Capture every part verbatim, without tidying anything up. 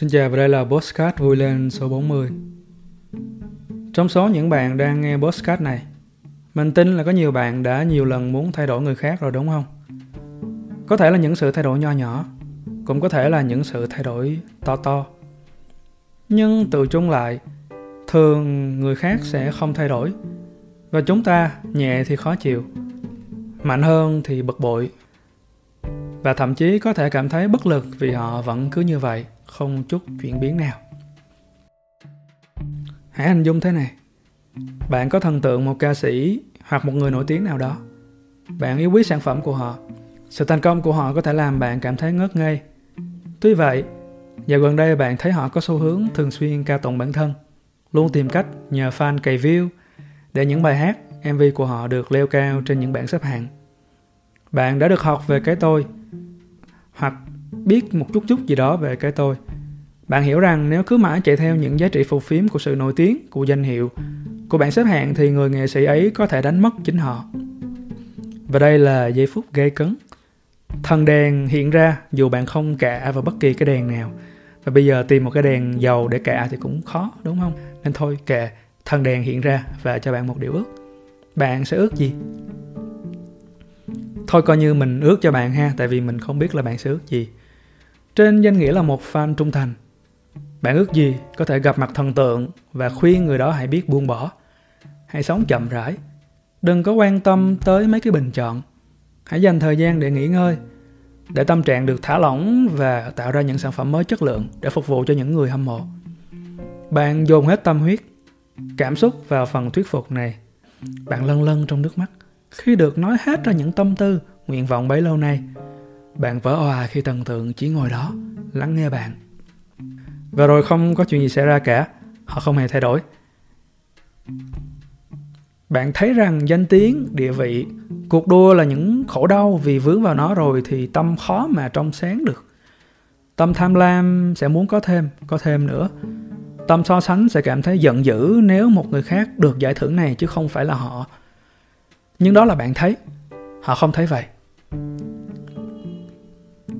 Xin chào và đây là Postcard Vui Lên số bốn mươi. Trong số những bạn đang nghe Postcard này, mình tin là có nhiều bạn đã nhiều lần muốn thay đổi người khác rồi đúng không? Có thể là những sự thay đổi nho nhỏ, cũng có thể là những sự thay đổi to to. Nhưng tự chung lại, thường người khác sẽ không thay đổi. Và chúng ta nhẹ thì khó chịu, mạnh hơn thì bực bội. Và thậm chí có thể cảm thấy bất lực vì họ vẫn cứ như vậy, không chút chuyển biến nào. Hãy hình dung thế này. Bạn có thần tượng một ca sĩ hoặc một người nổi tiếng nào đó. Bạn yêu quý sản phẩm của họ. Sự thành công của họ có thể làm bạn cảm thấy ngất ngây. Tuy vậy, dạo gần đây bạn thấy họ có xu hướng thường xuyên ca tụng bản thân, luôn tìm cách nhờ fan cày view để những bài hát, em vê của họ được leo cao trên những bảng xếp hạng. Bạn đã được học về cái tôi, hoặc biết một chút chút gì đó về cái tôi. Bạn hiểu rằng nếu cứ mãi chạy theo những giá trị phù phiếm của sự nổi tiếng, của danh hiệu, của bảng xếp hạng thì người nghệ sĩ ấy có thể đánh mất chính họ. Và đây là giây phút gây cấn. Thần đèn hiện ra dù bạn không cạ vào bất kỳ cái đèn nào. Và bây giờ tìm một cái đèn dầu để cạ thì cũng khó, đúng không? Nên thôi kệ, thần đèn hiện ra và cho bạn một điều ước. Bạn sẽ ước gì? Thôi coi như mình ước cho bạn ha, tại vì mình không biết là bạn sẽ ước gì. Trên danh nghĩa là một fan trung thành, bạn ước gì? Có thể gặp mặt thần tượng và khuyên người đó hãy biết buông bỏ. Hãy sống chậm rãi. Đừng có quan tâm tới mấy cái bình chọn. Hãy dành thời gian để nghỉ ngơi, để tâm trạng được thả lỏng và tạo ra những sản phẩm mới chất lượng để phục vụ cho những người hâm mộ. Bạn dồn hết tâm huyết, cảm xúc vào phần thuyết phục này. Bạn lâng lâng trong nước mắt khi được nói hết ra những tâm tư, nguyện vọng bấy lâu nay. Bạn vỡ òa khi thần tượng chỉ ngồi đó, lắng nghe bạn. Và rồi không có chuyện gì xảy ra cả, họ không hề thay đổi. Bạn thấy rằng danh tiếng, địa vị, cuộc đua là những khổ đau, vì vướng vào nó rồi thì tâm khó mà trong sáng được. Tâm tham lam sẽ muốn có thêm, có thêm nữa. Tâm so sánh sẽ cảm thấy giận dữ nếu một người khác được giải thưởng này chứ không phải là họ. Nhưng đó là bạn thấy, họ không thấy vậy.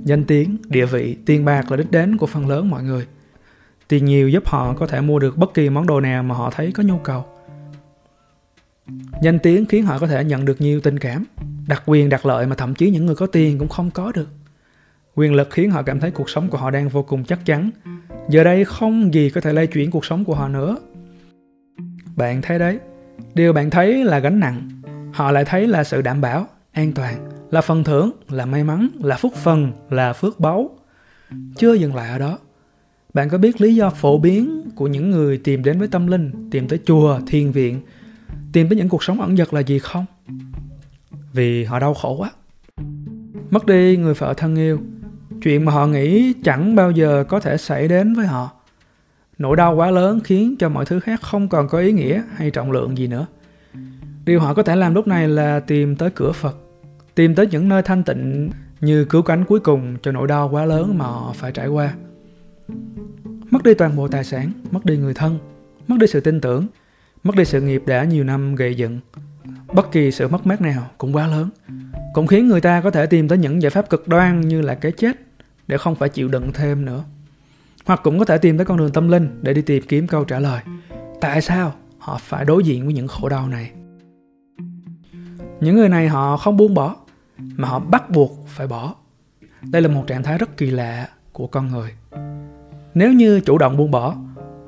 Danh tiếng, địa vị, tiền bạc là đích đến của phần lớn mọi người. Tiền nhiều giúp họ có thể mua được bất kỳ món đồ nào mà họ thấy có nhu cầu. Danh tiếng khiến họ có thể nhận được nhiều tình cảm, đặc quyền, đặc lợi mà thậm chí những người có tiền cũng không có được. Quyền lực khiến họ cảm thấy cuộc sống của họ đang vô cùng chắc chắn. Giờ đây không gì có thể lay chuyển cuộc sống của họ nữa. Bạn thấy đấy, điều bạn thấy là gánh nặng, họ lại thấy là sự đảm bảo, an toàn, là phần thưởng, là may mắn, là phúc phần, là phước báu. Chưa dừng lại ở đó. Bạn có biết lý do phổ biến của những người tìm đến với tâm linh, tìm tới chùa, thiền viện, tìm tới những cuộc sống ẩn dật là gì không? Vì họ đau khổ quá. Mất đi người vợ thân yêu, chuyện mà họ nghĩ chẳng bao giờ có thể xảy đến với họ. Nỗi đau quá lớn khiến cho mọi thứ khác không còn có ý nghĩa hay trọng lượng gì nữa. Điều họ có thể làm lúc này là tìm tới cửa Phật, tìm tới những nơi thanh tịnh như cứu cánh cuối cùng cho nỗi đau quá lớn mà họ phải trải qua. Mất đi toàn bộ tài sản, mất đi người thân, mất đi sự tin tưởng, mất đi sự nghiệp đã nhiều năm gây dựng. Bất kỳ sự mất mát nào cũng quá lớn, cũng khiến người ta có thể tìm tới những giải pháp cực đoan như là cái chết để không phải chịu đựng thêm nữa. Hoặc cũng có thể tìm tới con đường tâm linh để đi tìm kiếm câu trả lời. Tại sao họ phải đối diện với những khổ đau này? Những người này họ không buông bỏ, mà họ bắt buộc phải bỏ. Đây là một trạng thái rất kỳ lạ của con người. Nếu như chủ động buông bỏ,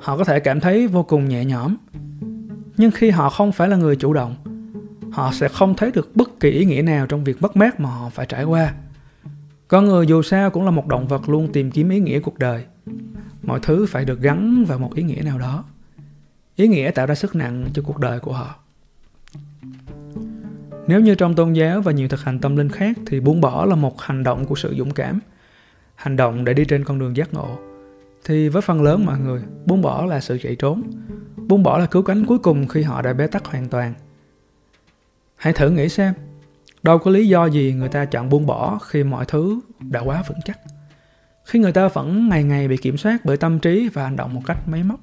họ có thể cảm thấy vô cùng nhẹ nhõm. Nhưng khi họ không phải là người chủ động, họ sẽ không thấy được bất kỳ ý nghĩa nào trong việc mất mát mà họ phải trải qua. Con người dù sao cũng là một động vật luôn tìm kiếm ý nghĩa cuộc đời. Mọi thứ phải được gắn vào một ý nghĩa nào đó. Ý nghĩa tạo ra sức nặng cho cuộc đời của họ. Nếu như trong tôn giáo và nhiều thực hành tâm linh khác thì buông bỏ là một hành động của sự dũng cảm, hành động để đi trên con đường giác ngộ, thì với phần lớn mọi người, buông bỏ là sự chạy trốn, buông bỏ là cứu cánh cuối cùng khi họ đã bế tắc hoàn toàn. Hãy thử nghĩ xem, đâu có lý do gì người ta chọn buông bỏ khi mọi thứ đã quá vững chắc, khi người ta vẫn ngày ngày bị kiểm soát bởi tâm trí và hành động một cách máy móc.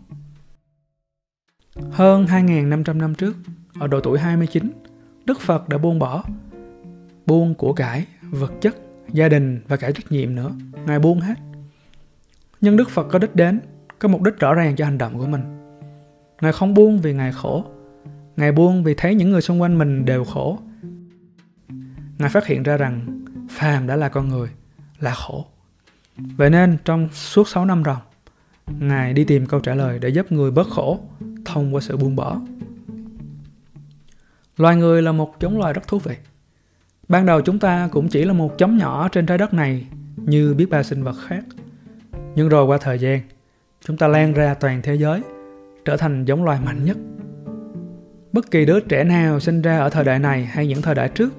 Hơn hai nghìn năm trăm năm trước, ở độ tuổi hai mươi chín, Đức Phật đã buông bỏ, buông của cải, vật chất, gia đình và cả trách nhiệm nữa. Ngài buông hết. Nhưng Đức Phật có đích đến, có mục đích rõ ràng cho hành động của mình. Ngài không buông vì Ngài khổ. Ngài buông vì thấy những người xung quanh mình đều khổ. Ngài phát hiện ra rằng phàm đã là con người, là khổ. Vậy nên trong suốt sáu năm ròng, Ngài đi tìm câu trả lời để giúp người bớt khổ thông qua sự buông bỏ. Loài người là một giống loài rất thú vị. Ban đầu chúng ta cũng chỉ là một chấm nhỏ trên trái đất này như biết bao sinh vật khác. Nhưng rồi qua thời gian, chúng ta lan ra toàn thế giới, trở thành giống loài mạnh nhất. Bất kỳ đứa trẻ nào sinh ra ở thời đại này hay những thời đại trước,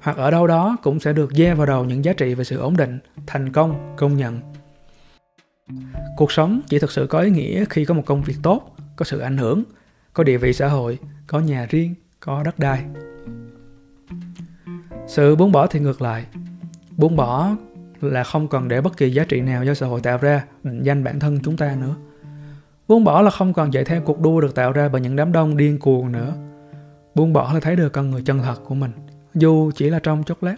hoặc ở đâu đó cũng sẽ được gieo vào đầu những giá trị về sự ổn định, thành công, công nhận. Cuộc sống chỉ thực sự có ý nghĩa khi có một công việc tốt, có sự ảnh hưởng, có địa vị xã hội, có nhà riêng, có đất đai. Sự buông bỏ thì ngược lại. Buông bỏ là không cần để bất kỳ giá trị nào do xã hội tạo ra định danh bản thân chúng ta nữa. Buông bỏ là không còn chạy theo cuộc đua được tạo ra bởi những đám đông điên cuồng nữa. Buông bỏ là thấy được con người chân thật của mình, dù chỉ là trong chốc lát.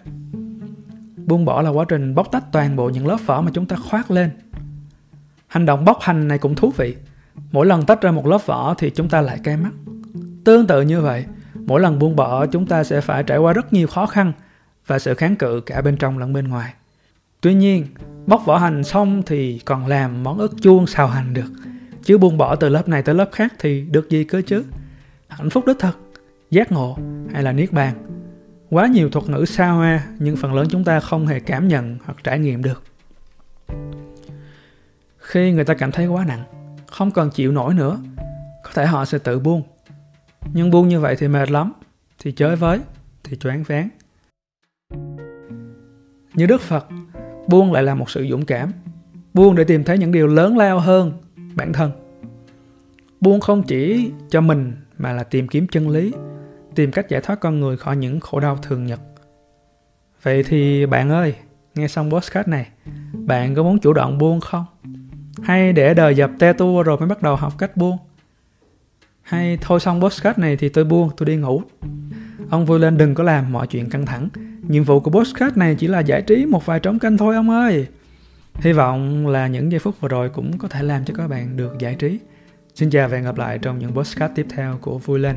Buông bỏ là quá trình bóc tách toàn bộ những lớp vỏ mà chúng ta khoác lên. Hành động bóc hành này cũng thú vị. Mỗi lần tách ra một lớp vỏ thì chúng ta lại cay mắt. Tương tự như vậy, mỗi lần buông bỏ chúng ta sẽ phải trải qua rất nhiều khó khăn và sự kháng cự cả bên trong lẫn bên ngoài. Tuy nhiên, bóc vỏ hành xong thì còn làm món ức chuông xào hành được. Chứ buông bỏ từ lớp này tới lớp khác thì được gì cơ chứ? Hạnh phúc đích thực, giác ngộ hay là niết bàn. Quá nhiều thuật ngữ xa hoa nhưng phần lớn chúng ta không hề cảm nhận hoặc trải nghiệm được. Khi người ta cảm thấy quá nặng, không cần chịu nổi nữa, có thể họ sẽ tự buông. Nhưng buông như vậy thì mệt lắm, thì chới với, thì choáng váng. Như Đức Phật, buông lại là một sự dũng cảm. Buông để tìm thấy những điều lớn lao hơn bản thân. Buông không chỉ cho mình mà là tìm kiếm chân lý, tìm cách giải thoát con người khỏi những khổ đau thường nhật. Vậy thì bạn ơi, nghe xong podcast này, bạn có muốn chủ động buông không? Hay để đời dập te tua rồi mới bắt đầu học cách buông? Hay thôi xong podcast này thì tôi buông, tôi đi ngủ? Ông Vui Lên đừng có làm mọi chuyện căng thẳng. Nhiệm vụ của podcast này chỉ là giải trí một vài trống canh thôi ông ơi. Hy vọng là những giây phút vừa rồi cũng có thể làm cho các bạn được giải trí. Xin chào và hẹn gặp lại trong những podcast tiếp theo của Vui Lên.